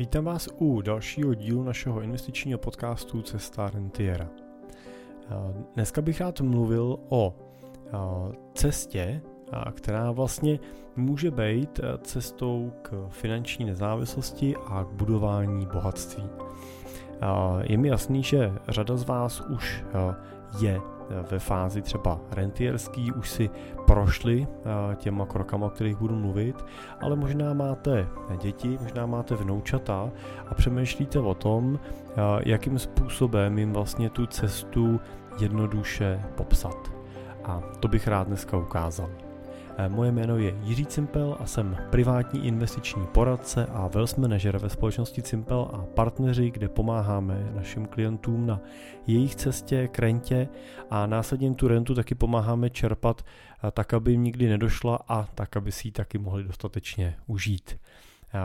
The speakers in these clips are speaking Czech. Vítám vás u dalšího dílu našeho investičního podcastu Cesta Rentiera. Dneska bych rád mluvil o cestě, která vlastně může být cestou k finanční nezávislosti a k budování bohatství. Je mi jasný, že řada z vás už je ve fázi třeba rentierský, už si prošli těma krokama, o kterých budu mluvit, ale možná máte děti, možná máte vnoučata a přemýšlíte o tom, jakým způsobem jim vlastně tu cestu jednoduše popsat. A to bych rád dneska ukázal. Moje jméno je Jiří Cimpel a jsem privátní investiční poradce a wealth manager ve společnosti Cimpel a partneři, kde pomáháme našim klientům na jejich cestě k rentě a následně tu rentu taky pomáháme čerpat tak, aby jim nikdy nedošla a tak, aby si ji taky mohli dostatečně užít.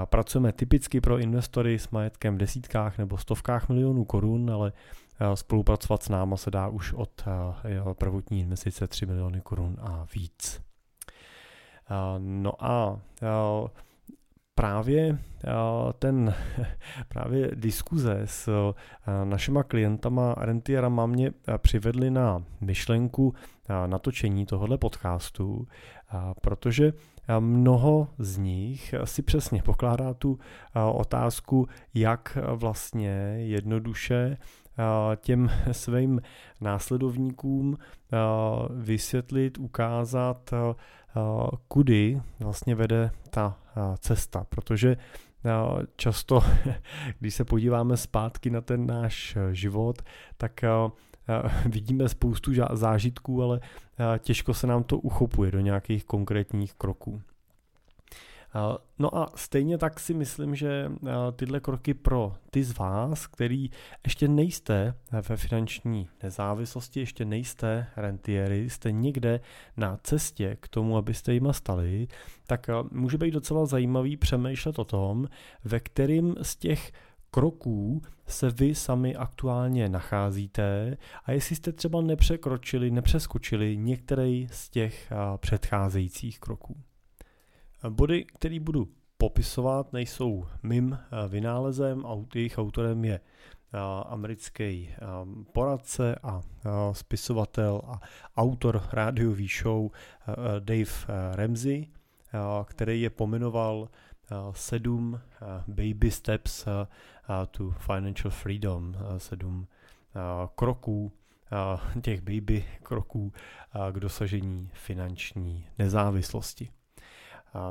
Pracujeme typicky pro investory s majetkem v desítkách nebo stovkách milionů korun, ale spolupracovat s náma se dá už od prvotní investice 3 miliony korun a víc. No a právě diskuze s našima klientama rentierama mě přivedly na myšlenku natočení tohohle podcastu, protože mnoho z nich si přesně pokládá tu otázku, jak vlastně jednoduše těm svým následovníkům vysvětlit, ukázat, kudy vlastně vede ta cesta, protože často, když se podíváme zpátky na ten náš život, tak vidíme spoustu zážitků, ale těžko se nám to uchopuje do nějakých konkrétních kroků. No a stejně tak si myslím, že tyhle kroky pro ty z vás, který ještě nejste ve finanční nezávislosti, ještě nejste rentiéry, jste někde na cestě k tomu, abyste jima stali, tak může být docela zajímavý přemýšlet o tom, ve kterým z těch kroků se vy sami aktuálně nacházíte a jestli jste třeba nepřeskočili některý z těch předcházejících kroků. Body, které budu popisovat, nejsou mým vynálezem, jejich autorem je americký poradce a spisovatel a autor rádiový show Dave Ramsey, který je pomenoval 7 baby steps to financial freedom, 7 kroků, těch baby kroků k dosažení finanční nezávislosti.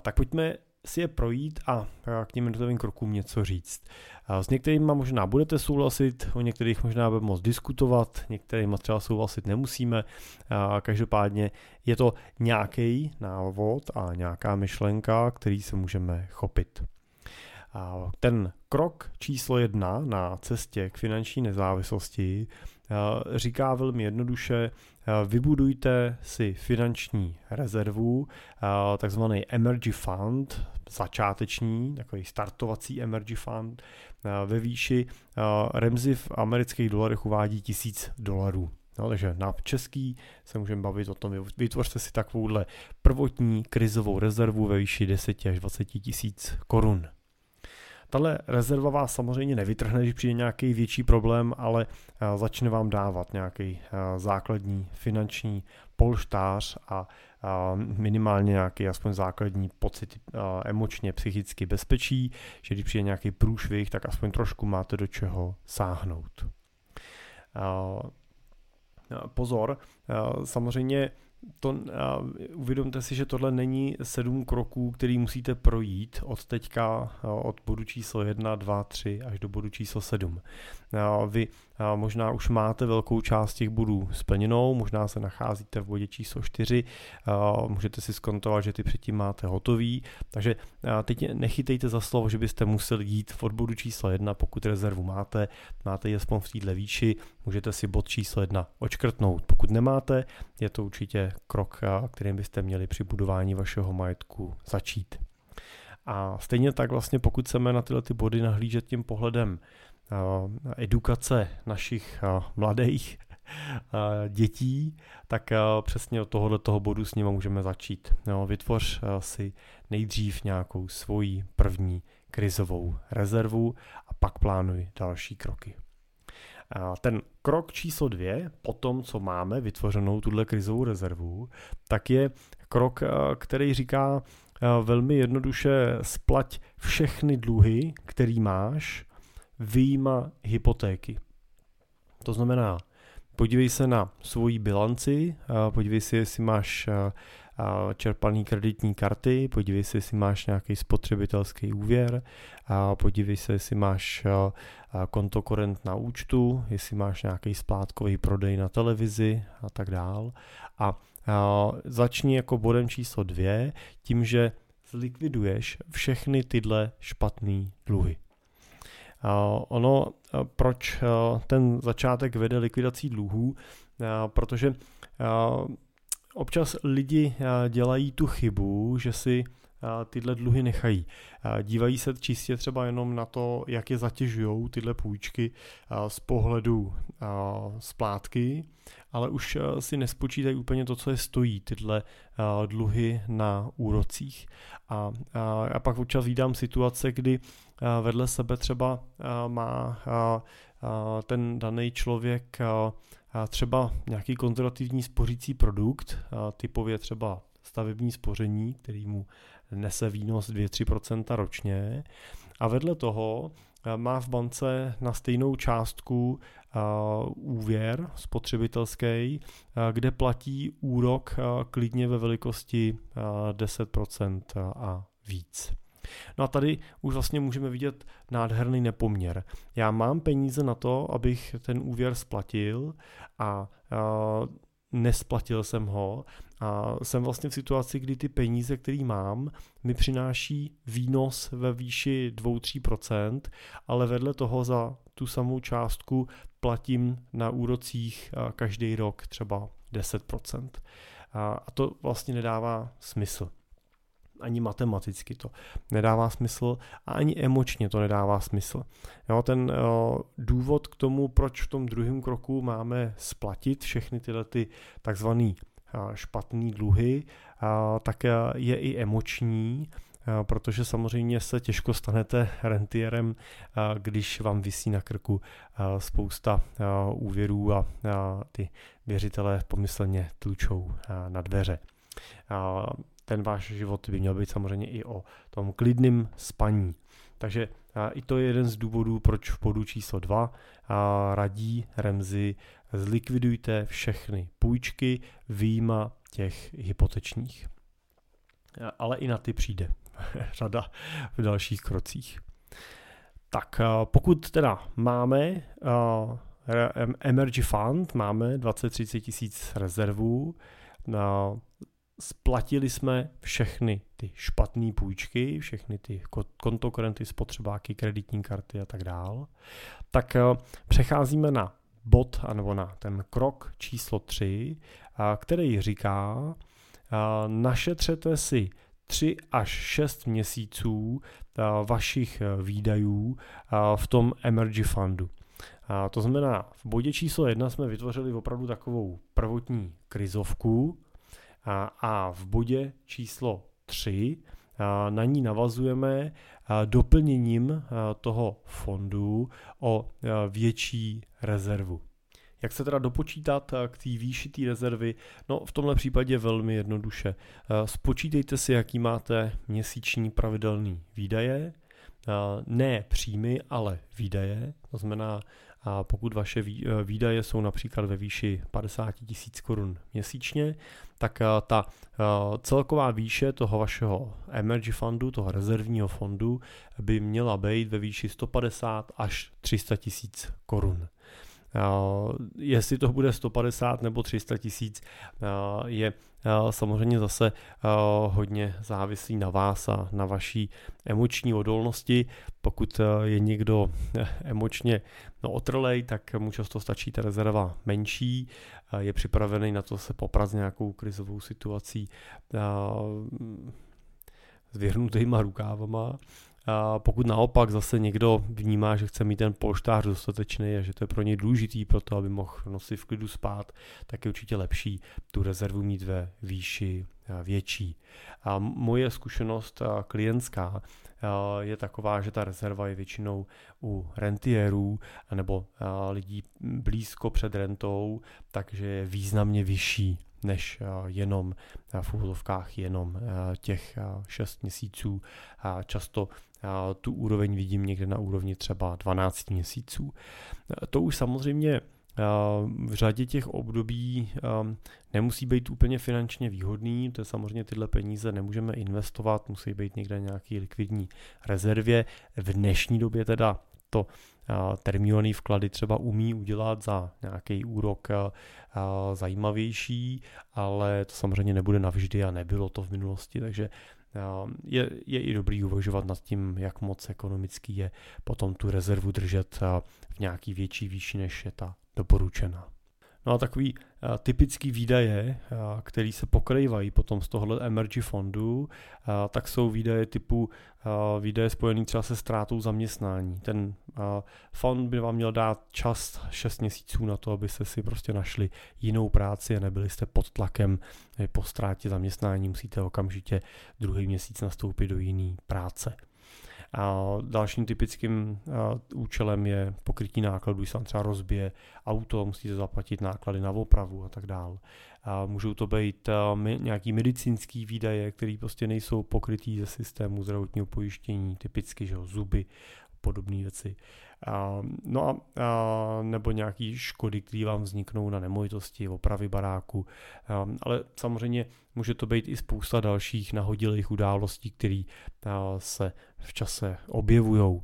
Tak pojďme si je projít a k něm jednotlivým krokům něco říct. S některými možná budete souhlasit, o některých možná budeme moct diskutovat, některými třeba souhlasit nemusíme. Každopádně je to nějaký návod a nějaká myšlenka, který se můžeme chopit. Ten krok číslo 1 na cestě k finanční nezávislosti říká velmi jednoduše, vybudujte si finanční rezervu, takzvaný emergency fund, začáteční, takový startovací emergency fund, ve výši Ramsey v amerických dolarech uvádí $1000. No, takže na český se můžeme bavit o tom, vytvořte si takovouhle prvotní krizovou rezervu ve výši 10 až 20 tisíc korun. Tahle rezerva vás samozřejmě nevytrhne, když přijde nějaký větší problém, ale začne vám dávat nějaký základní finanční polštář a minimálně nějaký aspoň základní pocit emočně, psychicky bezpečí, že když přijde nějaký průšvih, tak aspoň trošku máte do čeho sáhnout. Pozor, samozřejmě uvědomte si, že tohle není 7 kroků, který musíte projít od teďka, od bodu číslo 1, 2, 3 až do bodu číslo 7. Vy možná už máte velkou část těch bodů splněnou, možná se nacházíte v bodě číslo 4, můžete si zkontrolovat, že ty předtím máte hotový, takže teď nechytejte za slovo, že byste museli jít od bodu číslo 1, pokud rezervu máte, máte ji aspoň v této výši, můžete si bod číslo 1 odškrtnout. Pokud nemáte, je to určitě krok, kterým byste měli při budování vašeho majetku začít. A stejně tak vlastně, pokud chceme na tyhle ty body nahlížet tím pohledem edukace našich mladých dětí, tak přesně od tohoto bodu s nimi můžeme začít. Vytvoř si nejdřív nějakou svoji první krizovou rezervu a pak plánuj další kroky. A ten krok číslo 2, po tom, co máme vytvořenou tuhle krizovou rezervu, tak je krok, který říká velmi jednoduše: splať všechny dluhy, který máš, vyjma hypotéky. To znamená, podívej se na svoji bilanci, podívej si, jestli máš čerpaný kreditní karty, podívej se, jestli máš nějaký spotřebitelský úvěr, podívej se, jestli máš konto korent na účtu, jestli máš nějaký splátkový prodej na televizi a tak dál. A začni jako bodem číslo 2 tím, že zlikviduješ všechny tyhle špatné dluhy. Ono, proč ten začátek vede likvidací dluhů, protože občas lidi dělají tu chybu, že si tyhle dluhy nechají. Dívají se čistě třeba jenom na to, jak je zatěžují tyhle půjčky z pohledu splátky, ale už si nespočítají úplně to, co je stojí tyhle dluhy na úrocích. A pak občas vídám situace, kdy vedle sebe třeba má ten daný člověk třeba nějaký konzervativní spořící produkt, typově třeba stavební spoření, který mu nese výnos 2-3% ročně, a vedle toho má v bance na stejnou částku úvěr spotřebitelský, kde platí úrok klidně ve velikosti 10% a víc. No a tady už vlastně můžeme vidět nádherný nepoměr. Já mám peníze na to, abych ten úvěr splatil, a nesplatil jsem ho, a jsem vlastně v situaci, kdy ty peníze, které mám, mi přináší výnos ve výši 2-3%, ale vedle toho za tu samou částku platím na úrocích každý rok třeba 10%. A to vlastně nedává smysl. Ani matematicky to nedává smysl a ani emočně to nedává smysl. Jo, ten důvod k tomu, proč v tom druhém kroku máme splatit všechny tyhle ty takzvané špatné dluhy, tak je i emoční, protože samozřejmě se těžko stanete rentierem, když vám visí na krku spousta úvěrů a ty věřitelé pomyslně tlučou na dveře. Ten váš život by měl být samozřejmě i o tom klidným spaní. Takže i to je jeden z důvodů, proč v bodu číslo 2 radí Ramsey: zlikvidujte všechny půjčky vyjma těch hypotečních. Ale i na ty přijde řada v dalších krocích. Tak pokud teda máme Emergency Fund, máme 20-30 tisíc rezervů, splatili jsme všechny ty špatné půjčky, všechny ty kontokorenty, spotřebáky, kreditní karty a tak dál, tak přecházíme na bod, anebo na ten krok číslo 3, který říká: našetřete si 3 až 6 měsíců vašich výdajů v tom Emergency Fundu. To znamená, v bodě číslo 1 jsme vytvořili opravdu takovou prvotní krizovku, a v bodě číslo 3 na ní navazujeme doplněním toho fondu o větší rezervu. Jak se teda dopočítat k té výši té rezervy? No, v tomhle případě velmi jednoduše. Spočítejte si, jaký máte měsíční pravidelný výdaje, ne příjmy, ale výdaje. To znamená, pokud vaše výdaje jsou například ve výši 50 tisíc korun měsíčně, tak ta celková výše toho vašeho Emergency Fundu, toho rezervního fondu, by měla být ve výši 150 až 300 tisíc korun. Jestli to bude 150 nebo 300 tisíc, je samozřejmě zase hodně závislý na vás a na vaší emoční odolnosti. Pokud je někdo emočně otrlej, tak mu často stačí ta rezerva menší, je připravený na to se poprat s nějakou krizovou situací s vyhrnutýma rukávama, Pokud naopak zase někdo vnímá, že chce mít ten polštář dostatečný a že to je pro něj důležitý pro to, aby mohl nosit v klidu spát, tak je určitě lepší tu rezervu mít ve výši větší. A moje zkušenost klientská je taková, že ta rezerva je většinou u rentierů nebo lidí blízko před rentou, takže je významně vyšší než jenom v úhlovkách jenom těch 6 měsíců. Často tu úroveň vidím někde na úrovni třeba 12 měsíců. To už samozřejmě v řadě těch období nemusí být úplně finančně výhodný, to je samozřejmě tyhle peníze nemůžeme investovat, musí být někde nějaký likvidní rezervě. V dnešní době teda to termínované vklady třeba umí udělat za nějaký úrok zajímavější, ale to samozřejmě nebude navždy a nebylo to v minulosti, takže je i dobrý uvažovat nad tím, jak moc ekonomický je potom tu rezervu držet v nějaký větší výši, než je ta doporučená. No a takový typický výdaje, které se pokrývají potom z tohohle emergency fondu, tak jsou výdaje typu výdaje spojené třeba se ztrátou zaměstnání. Ten fond by vám měl dát čas 6 měsíců na to, abyste si prostě našli jinou práci a nebyli jste pod tlakem, že po ztrátě zaměstnání musíte okamžitě druhý měsíc nastoupit do jiné práce. A dalším typickým účelem je pokrytí nákladů, když se vám třeba rozbije auto, musíte zaplatit náklady na opravu a tak dále. Můžou to být nějaký medicínský výdaje, které prostě nejsou pokrytý ze systému zdravotního pojištění, typicky že zuby, podobné věci. Nebo nějaké škody, které vám vzniknou na nemovitosti, opravy baráku, ale samozřejmě může to být i spousta dalších nahodilých událostí, které se v čase objevují.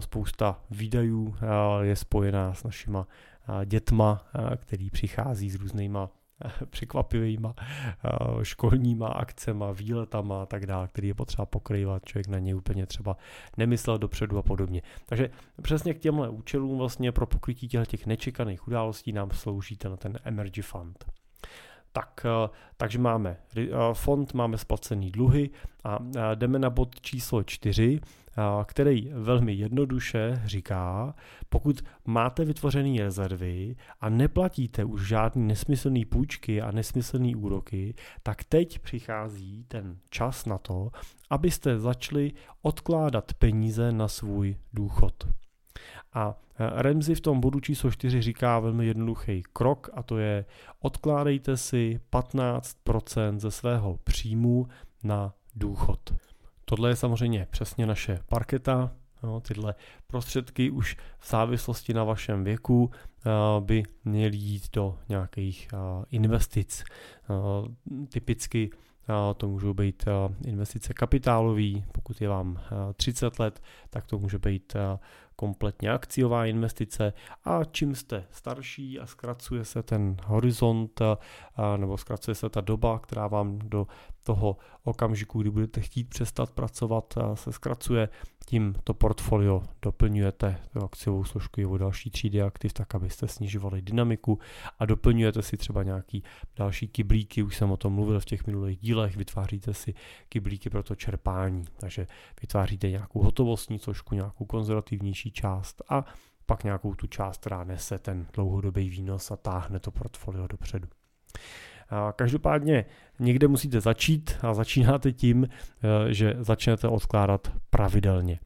Spousta výdajů je spojená s našima dětma, který přichází s různýma překvapivýma školníma akcema, výletama a tak dále, který je potřeba pokrývat, člověk na něj úplně třeba nemyslel dopředu a podobně. Takže přesně k těmhle účelům vlastně pro pokrytí těch nečekaných událostí nám slouží ten Emergency Fund. Takže máme fond, máme splacený dluhy a jdeme na bod číslo 4, který velmi jednoduše říká, pokud máte vytvořené rezervy a neplatíte už žádný nesmyslný půjčky a nesmyslný úroky, tak teď přichází ten čas na to, abyste začali odkládat peníze na svůj důchod. A Ramsey v tom bodu číslo 4 říká velmi jednoduchý krok, a to je odkládejte si 15% ze svého příjmu na důchod. Tohle je samozřejmě přesně naše parketa. Tyhle prostředky už v závislosti na vašem věku by měly jít do nějakých investic. Typicky to můžou být investice kapitálové, pokud je vám 30 let, tak to může být kompletně akciová investice a čím jste starší a zkracuje se ten horizont nebo zkracuje se ta doba, která vám do toho okamžiku, kdy budete chtít přestat pracovat, se zkracuje, tím to portfolio doplňujete do akciovou složku o další třídy aktiv, tak abyste snižovali dynamiku a doplňujete si třeba nějaký další kyblíky, už jsem o tom mluvil v těch minulých dílech, vytváříte si kyblíky pro to čerpání, takže vytváříte nějakou hotovostní složku, nějakou konzervativnější část a pak nějakou tu část, která nese ten dlouhodobý výnos a táhne to portfolio dopředu. Každopádně někde musíte začít a začínáte tím, že začnete odkládat pravidelně.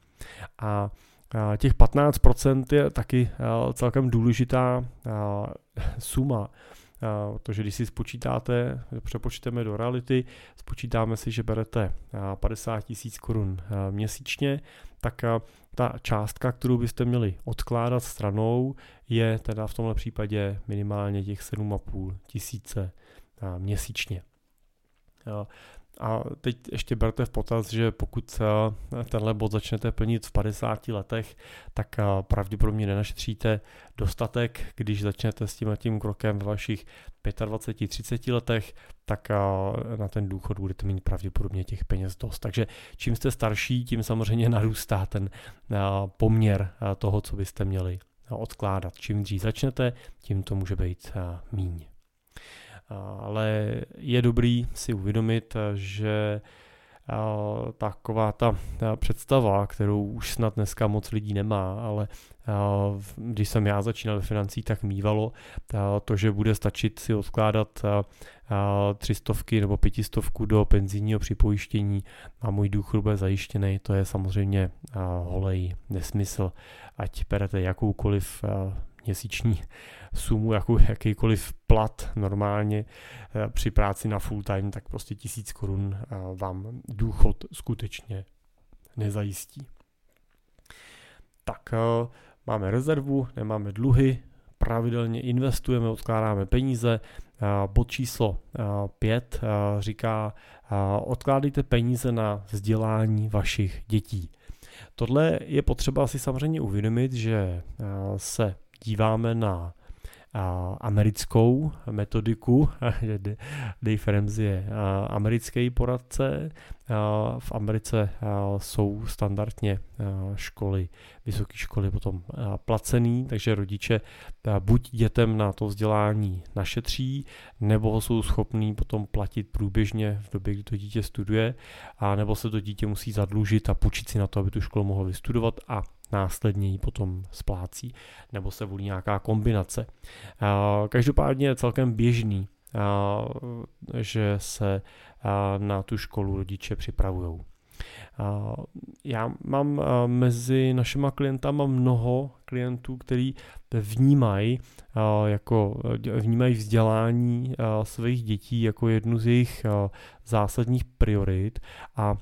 A těch 15% je taky celkem důležitá suma, protože když si spočítáte, přepočteme do reality, spočítáme si, že berete 50 000 korun měsíčně, tak ta částka, kterou byste měli odkládat stranou, je teda v tomhle případě minimálně těch 7 500 měsíčně. A teď ještě berte v potaz, že pokud tenhle bod začnete plnit v 50 letech, tak pravděpodobně nenašetříte dostatek, když začnete s tím krokem ve vašich 25-30 letech, tak na ten důchod budete mít pravděpodobně těch peněz dost. Takže čím jste starší, tím samozřejmě narůstá ten poměr toho, co byste měli odkládat. Čím dřív začnete, tím to může být míň. Ale je dobrý si uvědomit, že taková ta představa, kterou už snad dneska moc lidí nemá, ale když jsem já začínal ve financí, tak mívalo to, že bude stačit si odkládat 300 nebo 500 do penzijního připojištění a můj důchod bude zajištěný. To je samozřejmě holej nesmysl, ať berete jakoukoliv měsíční sumu, jakýkoliv plat normálně při práci na full time, tak prostě 1000 korun vám důchod skutečně nezajistí. Tak máme rezervu, nemáme dluhy, pravidelně investujeme, odkládáme peníze. Bod číslo 5 říká, odkládejte peníze na vzdělání vašich dětí. Tohle je potřeba si samozřejmě uvědomit, že se díváme na americkou metodiku, Dave Ramsey je americký poradce, v Americe jsou standardně školy, vysoké školy potom placený, takže rodiče buď dětem na to vzdělání našetří, nebo jsou schopní potom platit průběžně v době, kdy to dítě studuje, a nebo se to dítě musí zadlužit a půjčit si na to, aby tu školu mohlo vystudovat a následně ji potom splácí, nebo se volí nějaká kombinace. Každopádně je celkem běžný, že se na tu školu rodiče připravují. Já mám mezi našima klientama mnoho klientů, který vnímají vzdělání svých dětí jako jednu z jejich zásadních priorit, a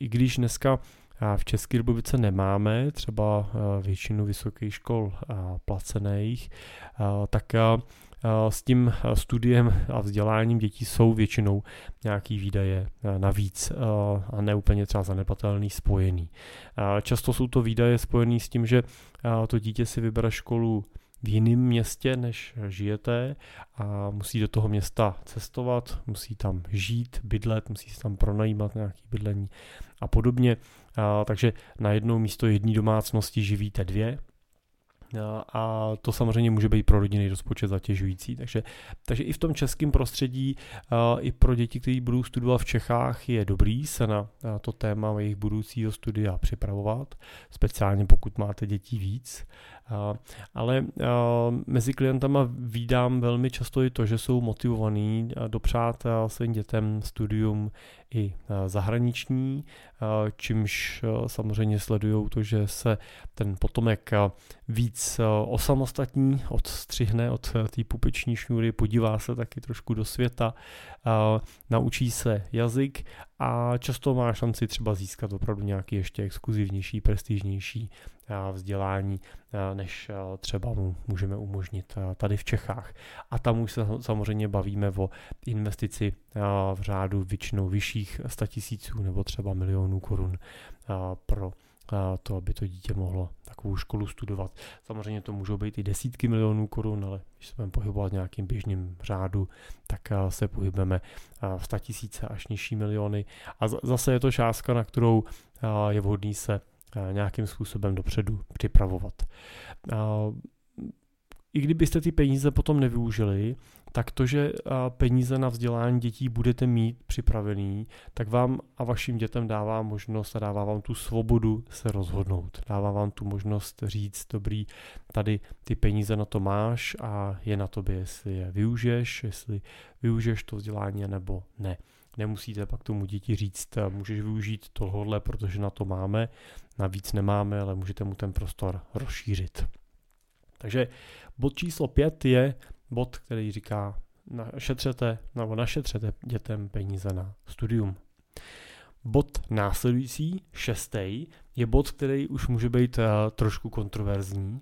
i když dneska v České republice nemáme třeba většinu vysokých škol placených, tak s tím studiem a vzděláním dětí jsou většinou nějaký výdaje navíc a ne úplně třeba zanedbatelný spojený. Často jsou to výdaje spojený s tím, že to dítě si vybere školu v jiném městě, než žijete, a musí do toho města cestovat, musí tam žít, bydlet, musí si tam pronajímat nějaké bydlení a podobně. Takže najednou místo jedné domácnosti živíte dvě, a to samozřejmě může být pro rodinný rozpočet zatěžující. Takže i v tom českém prostředí, i pro děti, kteří budou studovat v Čechách, je dobrý se na to téma jejich budoucího studia připravovat, speciálně pokud máte dětí víc. Ale mezi klientama vídám velmi často i to, že jsou motivovaní dopřát svým dětem studium i zahraniční, čímž samozřejmě sledují to, že se ten potomek víc osamostatní, odstřihne od té pupeční šňůry, podívá se taky trošku do světa, naučí se jazyk a často má šanci třeba získat opravdu nějaký ještě exkluzivnější, prestižnější vzdělání, než třeba mu můžeme umožnit tady v Čechách. A tam už se samozřejmě bavíme o investici v řádu většinou vyšších 100 000 nebo třeba milionů korun pro to, aby to dítě mohlo takovou školu studovat. Samozřejmě to můžou být i desítky milionů korun, ale když se budeme pohybovat nějakým běžným řádu, tak se pohybeme v 100 000 až nižší miliony. A zase je to částka, na kterou je vhodný se nějakým způsobem dopředu připravovat. I kdybyste ty peníze potom nevyužili, tak to, že peníze na vzdělání dětí budete mít připravený, tak vám a vašim dětem dává možnost a dává vám tu svobodu se rozhodnout. Dává vám tu možnost říct, dobrý, tady ty peníze na to máš a je na tobě, jestli je využiješ, jestli využiješ to vzdělání nebo ne. Nemusíte pak tomu děti říct, můžeš využít tohle, protože na to máme, navíc nemáme, ale můžete mu ten prostor rozšířit. Takže bod číslo 5 je bod, který říká, našetřete dětem peníze na studium. Bod následující, 6, je bod, který už může být trošku kontroverzní,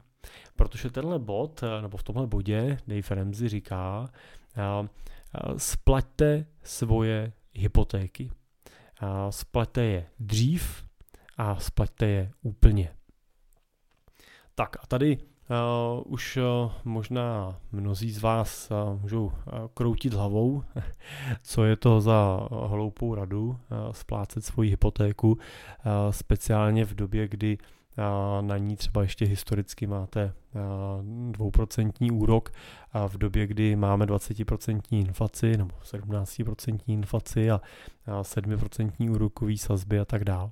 protože tenhle bod, nebo v tomhle bodě Dave Ramsey říká, splaťte svoje hypotéky. Splaťte je dřív a splaťte je úplně. Tak a tady už možná mnozí z vás můžou kroutit hlavou, co je to za hloupou radu splácet svoji hypotéku, speciálně v době, kdy a na ní třeba ještě historicky máte 2% úrok a v době, kdy máme 20% inflaci nebo 17% inflaci a 7% úrokový sazby a tak dále.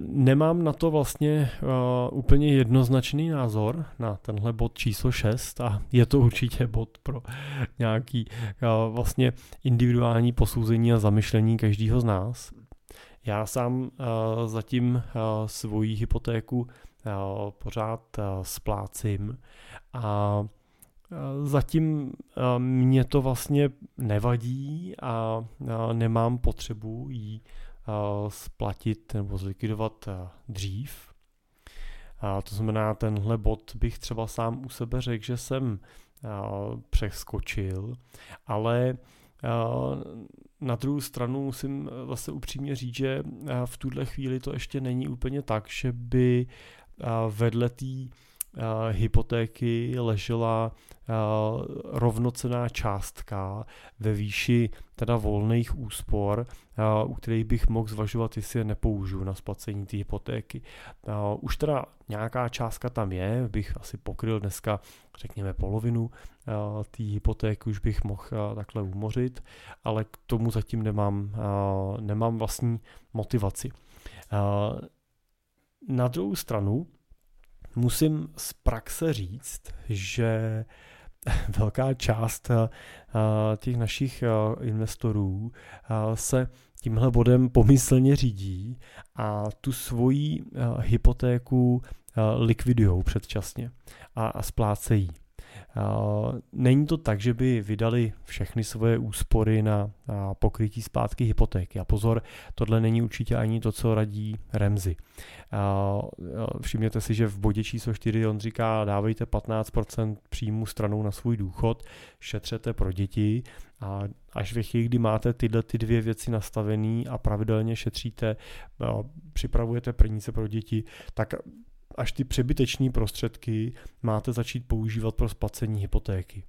Nemám na to vlastně úplně jednoznačný názor na tenhle bod číslo 6 a je to určitě bod pro nějaký vlastně individuální posouzení a zamyšlení každého z nás. Já sám zatím svoji hypotéku pořád splácím a zatím mě to vlastně nevadí a nemám potřebu ji splatit nebo zlikvidovat dřív. To znamená, tenhle bod bych třeba sám u sebe řekl, že jsem přeskočil, ale na druhou stranu musím zase upřímně říct, že v tuhle chvíli to ještě není úplně tak, že by vedle té hypotéky ležela rovnocenná částka ve výši teda volných úspor, u kterých bych mohl zvažovat, jestli je nepoužiju na splacení té hypotéky. Už teda nějaká částka tam je, bych asi pokryl dneska, řekněme, polovinu té hypotéky, už bych mohl takhle umořit, ale k tomu zatím nemám vlastní motivaci. Na druhou stranu musím z praxe říct, že velká část těch našich investorů se tímhle bodem pomyslně řídí a tu svoji hypotéku likvidujou předčasně a splácejí. Není to tak, že by vydali všechny svoje úspory na pokrytí zpátky hypotéky. A pozor, tohle není určitě ani to, co radí Ramsey. Všimněte si, že v bodě číslo 4 on říká, dávejte 15% příjmu stranou na svůj důchod, šetřete pro děti a až ve chvíli, kdy máte tyhle ty dvě věci nastavené a pravidelně šetříte, připravujete peníze pro děti, tak až ty přebyteční prostředky máte začít používat pro splacení hypotéky.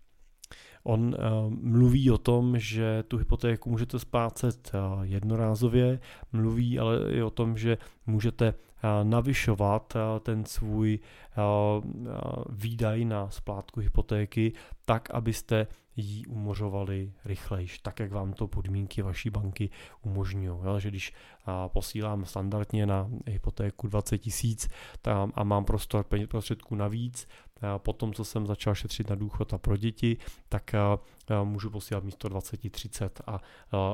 On mluví o tom, že tu hypotéku můžete splácet jednorázově, mluví ale i o tom, že můžete navyšovat ten svůj výdaj na splátku hypotéky tak, abyste ji umořovali rychlejš, tak, jak vám to podmínky vaší banky umožňují. Že když posílám standardně na hypotéku 20 000 a mám prostor peněz prostředků navíc, po tom, co jsem začal šetřit na důchod a pro děti, tak můžu posílat místo 20 000-30 000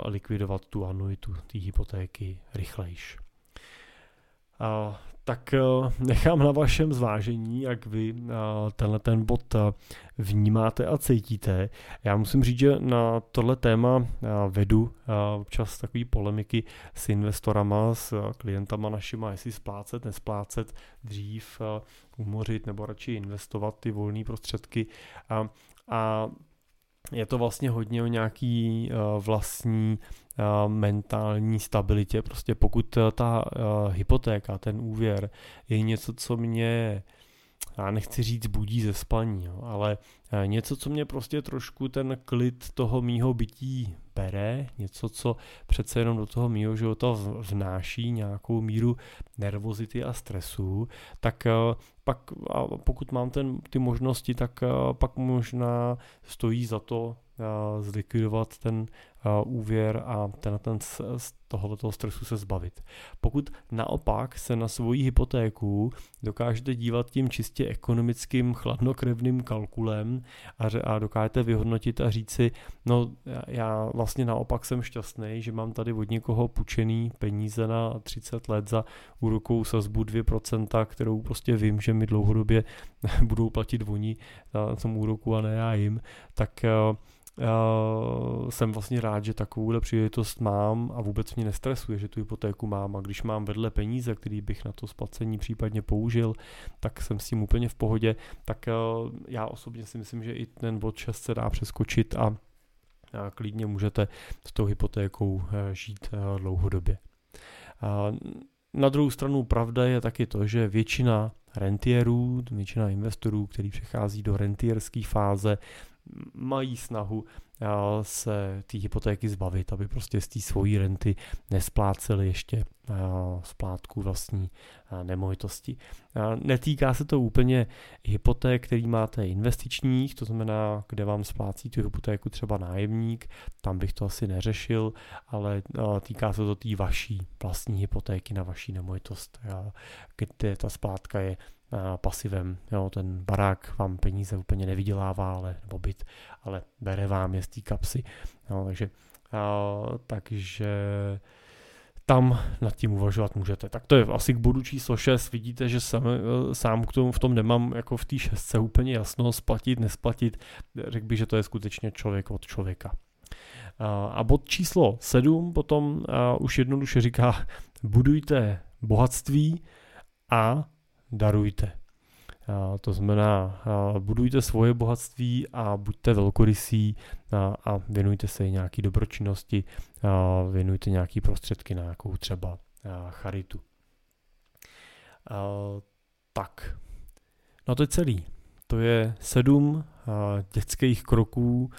a likvidovat tu anuitu té hypotéky rychlejš. Tak nechám na vašem zvážení, jak vy tenhle bod vnímáte a cítíte. Já musím říct, že na tohle téma vedu občas takové polemiky s investorama, s klientama našima, jestli splácet, nesplácet dřív, umořit nebo radši investovat ty volné prostředky. A je to vlastně hodně o nějaký vlastní mentální stabilitě. Prostě pokud ta hypotéka, ten úvěr je něco, co mě, já nechci říct budí ze spaní, ale něco, co mě prostě trošku ten klid toho mýho bytí bere, něco, co přece jenom do toho mýho života vnáší nějakou míru nervozity a stresu, tak pak, pokud mám ty možnosti, tak pak možná stojí za to zlikvidovat ten úvěr a z tohoto stresu se zbavit. Pokud naopak se na svoji hypotéku dokážete dívat tím čistě ekonomickým chladnokrevným kalkulem a dokážete vyhodnotit a říct si, no já vlastně naopak jsem šťastný, že mám tady od někoho půjčený peníze na 30 let za úrokovou sazbu 2%, kterou prostě vím, že mi dlouhodobě budou platit oni na tom úroku a ne já jim, tak jsem vlastně rád, že takovouhle příležitost mám a vůbec mě nestresuje, že tu hypotéku mám a když mám vedle peníze, který bych na to splacení případně použil, tak jsem s tím úplně v pohodě, tak já osobně si myslím, že i ten bod 6 se dá přeskočit a klidně můžete s tou hypotékou žít dlouhodobě. Na druhou stranu pravda je taky to, že většina investorů, který přechází do rentierské fáze, mají snahu se té hypotéky zbavit, aby prostě z té svojí renty nespláceli ještě splátku vlastní nemovitosti. Netýká se to úplně hypoték, který máte investičních, to znamená, kde vám splácí tu hypotéku třeba nájemník, tam bych to asi neřešil, ale týká se to té vaší vlastní hypotéky na vaší nemovitost, kde ta splátka je pasivem. Jo, ten barák vám peníze úplně nevydělává, nebo byt, ale bere vám je z té kapsy. Jo, takže tam nad tím uvažovat můžete. Tak to je asi k bodu číslo 6. Vidíte, že sám k tomu v tom nemám jako v té 6 úplně jasno, splatit, nesplatit. Řekl bych, že to je skutečně člověk od člověka. A bod číslo 7 potom už jednoduše říká, budujte bohatství a darujte. To znamená, budujte svoje bohatství a buďte velkorysí a věnujte se nějaké dobročinnosti, věnujte nějaké prostředky na nějakou třeba charitu. Tak, no to je celý. To je 7 dětských kroků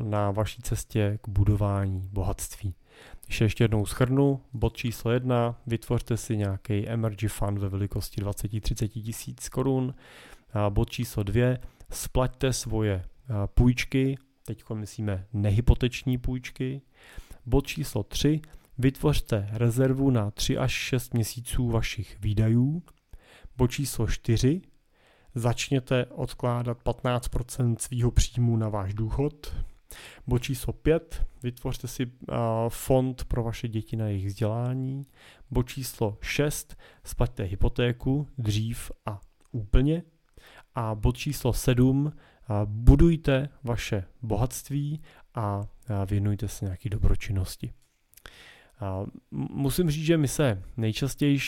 na vaší cestě k budování bohatství. Když ještě jednou shrnu, bod číslo 1, vytvořte si nějaký emergency fund ve velikosti 20-30 tisíc korun. Bod číslo 2, splaťte svoje půjčky, teď myslíme nehypoteční půjčky. Bod číslo 3, vytvořte rezervu na 3 až 6 měsíců vašich výdajů. Bod číslo 4, začněte odkládat 15% svýho příjmu na váš důchod. Bod číslo 5, vytvořte si fond pro vaše děti na jejich vzdělání. Bod číslo 6, splaťte hypotéku dřív a úplně. A bod číslo 7, budujte vaše bohatství a věnujte se nějaké dobročinnosti. Musím říct, že my se nejčastěji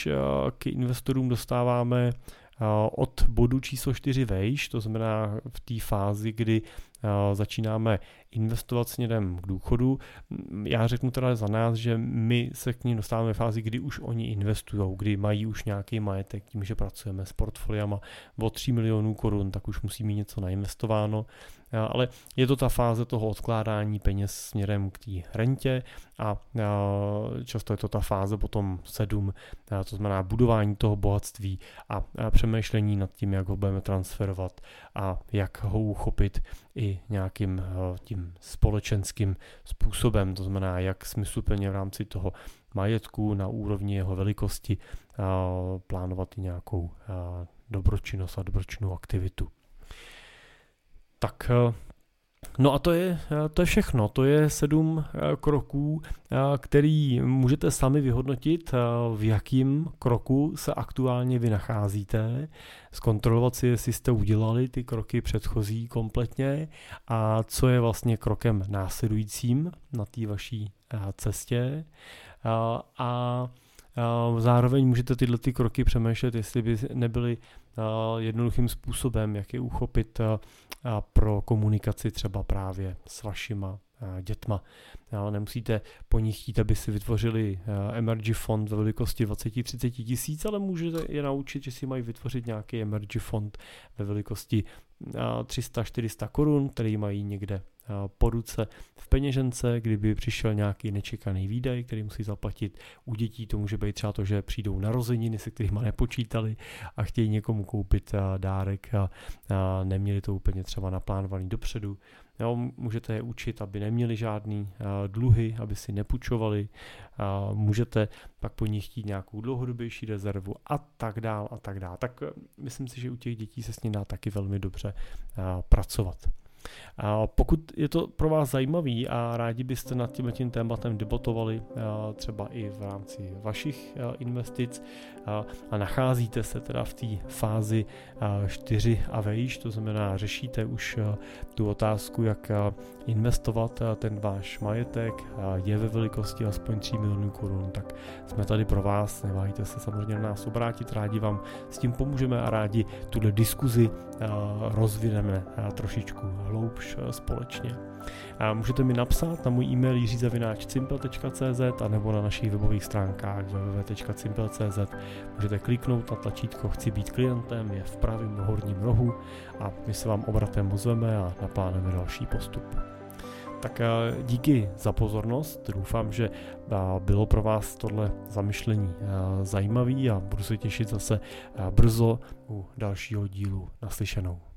k investorům dostáváme od bodu číslo 4 vejš, to znamená v té fázi, kdy začínáme investovat směrem k důchodu. Já řeknu teda za nás, že my se k ní dostáváme v fázi, kdy už oni investují, kdy mají už nějaký majetek, tím, že pracujeme s portfoliama o 3 milionů korun, tak už musí mít něco nainvestováno. Ale je to ta fáze toho odkládání peněz směrem k té rentě a často je to ta fáze potom 7, to znamená budování toho bohatství a přemýšlení nad tím, jak ho budeme transferovat a jak ho uchopit i nějakým tím společenským způsobem, to znamená, jak smysluplně v rámci toho majetku na úrovni jeho velikosti plánovat i nějakou dobročinnost a dobročinnou aktivitu. Tak, no a to je všechno. To je 7 kroků, který můžete sami vyhodnotit, v jakém kroku se aktuálně vy nacházíte, zkontrolovat si, jestli jste udělali ty kroky předchozí kompletně a co je vlastně krokem následujícím na té vaší cestě a zároveň můžete tyhle ty kroky přemýšlet, jestli by nebyly jednoduchým způsobem, jak je uchopit pro komunikaci třeba právě s vašima dětma. Nemusíte po nich chtít, aby si vytvořili emergency fond ve velikosti 20-30 tisíc, ale můžete je naučit, že si mají vytvořit nějaký emergency fond ve velikosti 300-400 korun, který mají někde po ruce v peněžence, kdyby přišel nějaký nečekaný výdaj, který musí zaplatit. U dětí to může být třeba to, že přijdou narozeniny, se kterýma nepočítali a chtějí někomu koupit dárek a neměli to úplně třeba naplánovaný dopředu. Jo, můžete je učit, aby neměli žádný dluhy, aby si nepůjčovali. Můžete pak po nich chtít nějakou dlouhodobější rezervu a tak dál a tak dál. Tak myslím si, že u těch dětí se s ním dá taky velmi dobře pracovat. A pokud je to pro vás zajímavý a rádi byste nad tím tématem debatovali třeba i v rámci vašich investic a nacházíte se teda v té fázi 4 a vejš, to znamená řešíte už tu otázku, jak investovat ten váš majetek, je ve velikosti aspoň 3 milionů korun, tak jsme tady pro vás, neváhejte se samozřejmě na nás obrátit, rádi vám s tím pomůžeme a rádi tuhle diskuzi rozvineme trošičku hloubš společně. A můžete mi napsat na můj e-mail jiří@cimpel.cz a nebo na našich webových stránkách www.cimpel.cz. Můžete kliknout na tlačítko Chci být klientem, je v pravém horním rohu a my se vám obratem ozveme a naplánujeme další postup. Tak díky za pozornost, doufám, že bylo pro vás tohle zamyšlení zajímavé a budu se těšit zase brzo u dalšího dílu. Naslyšenou.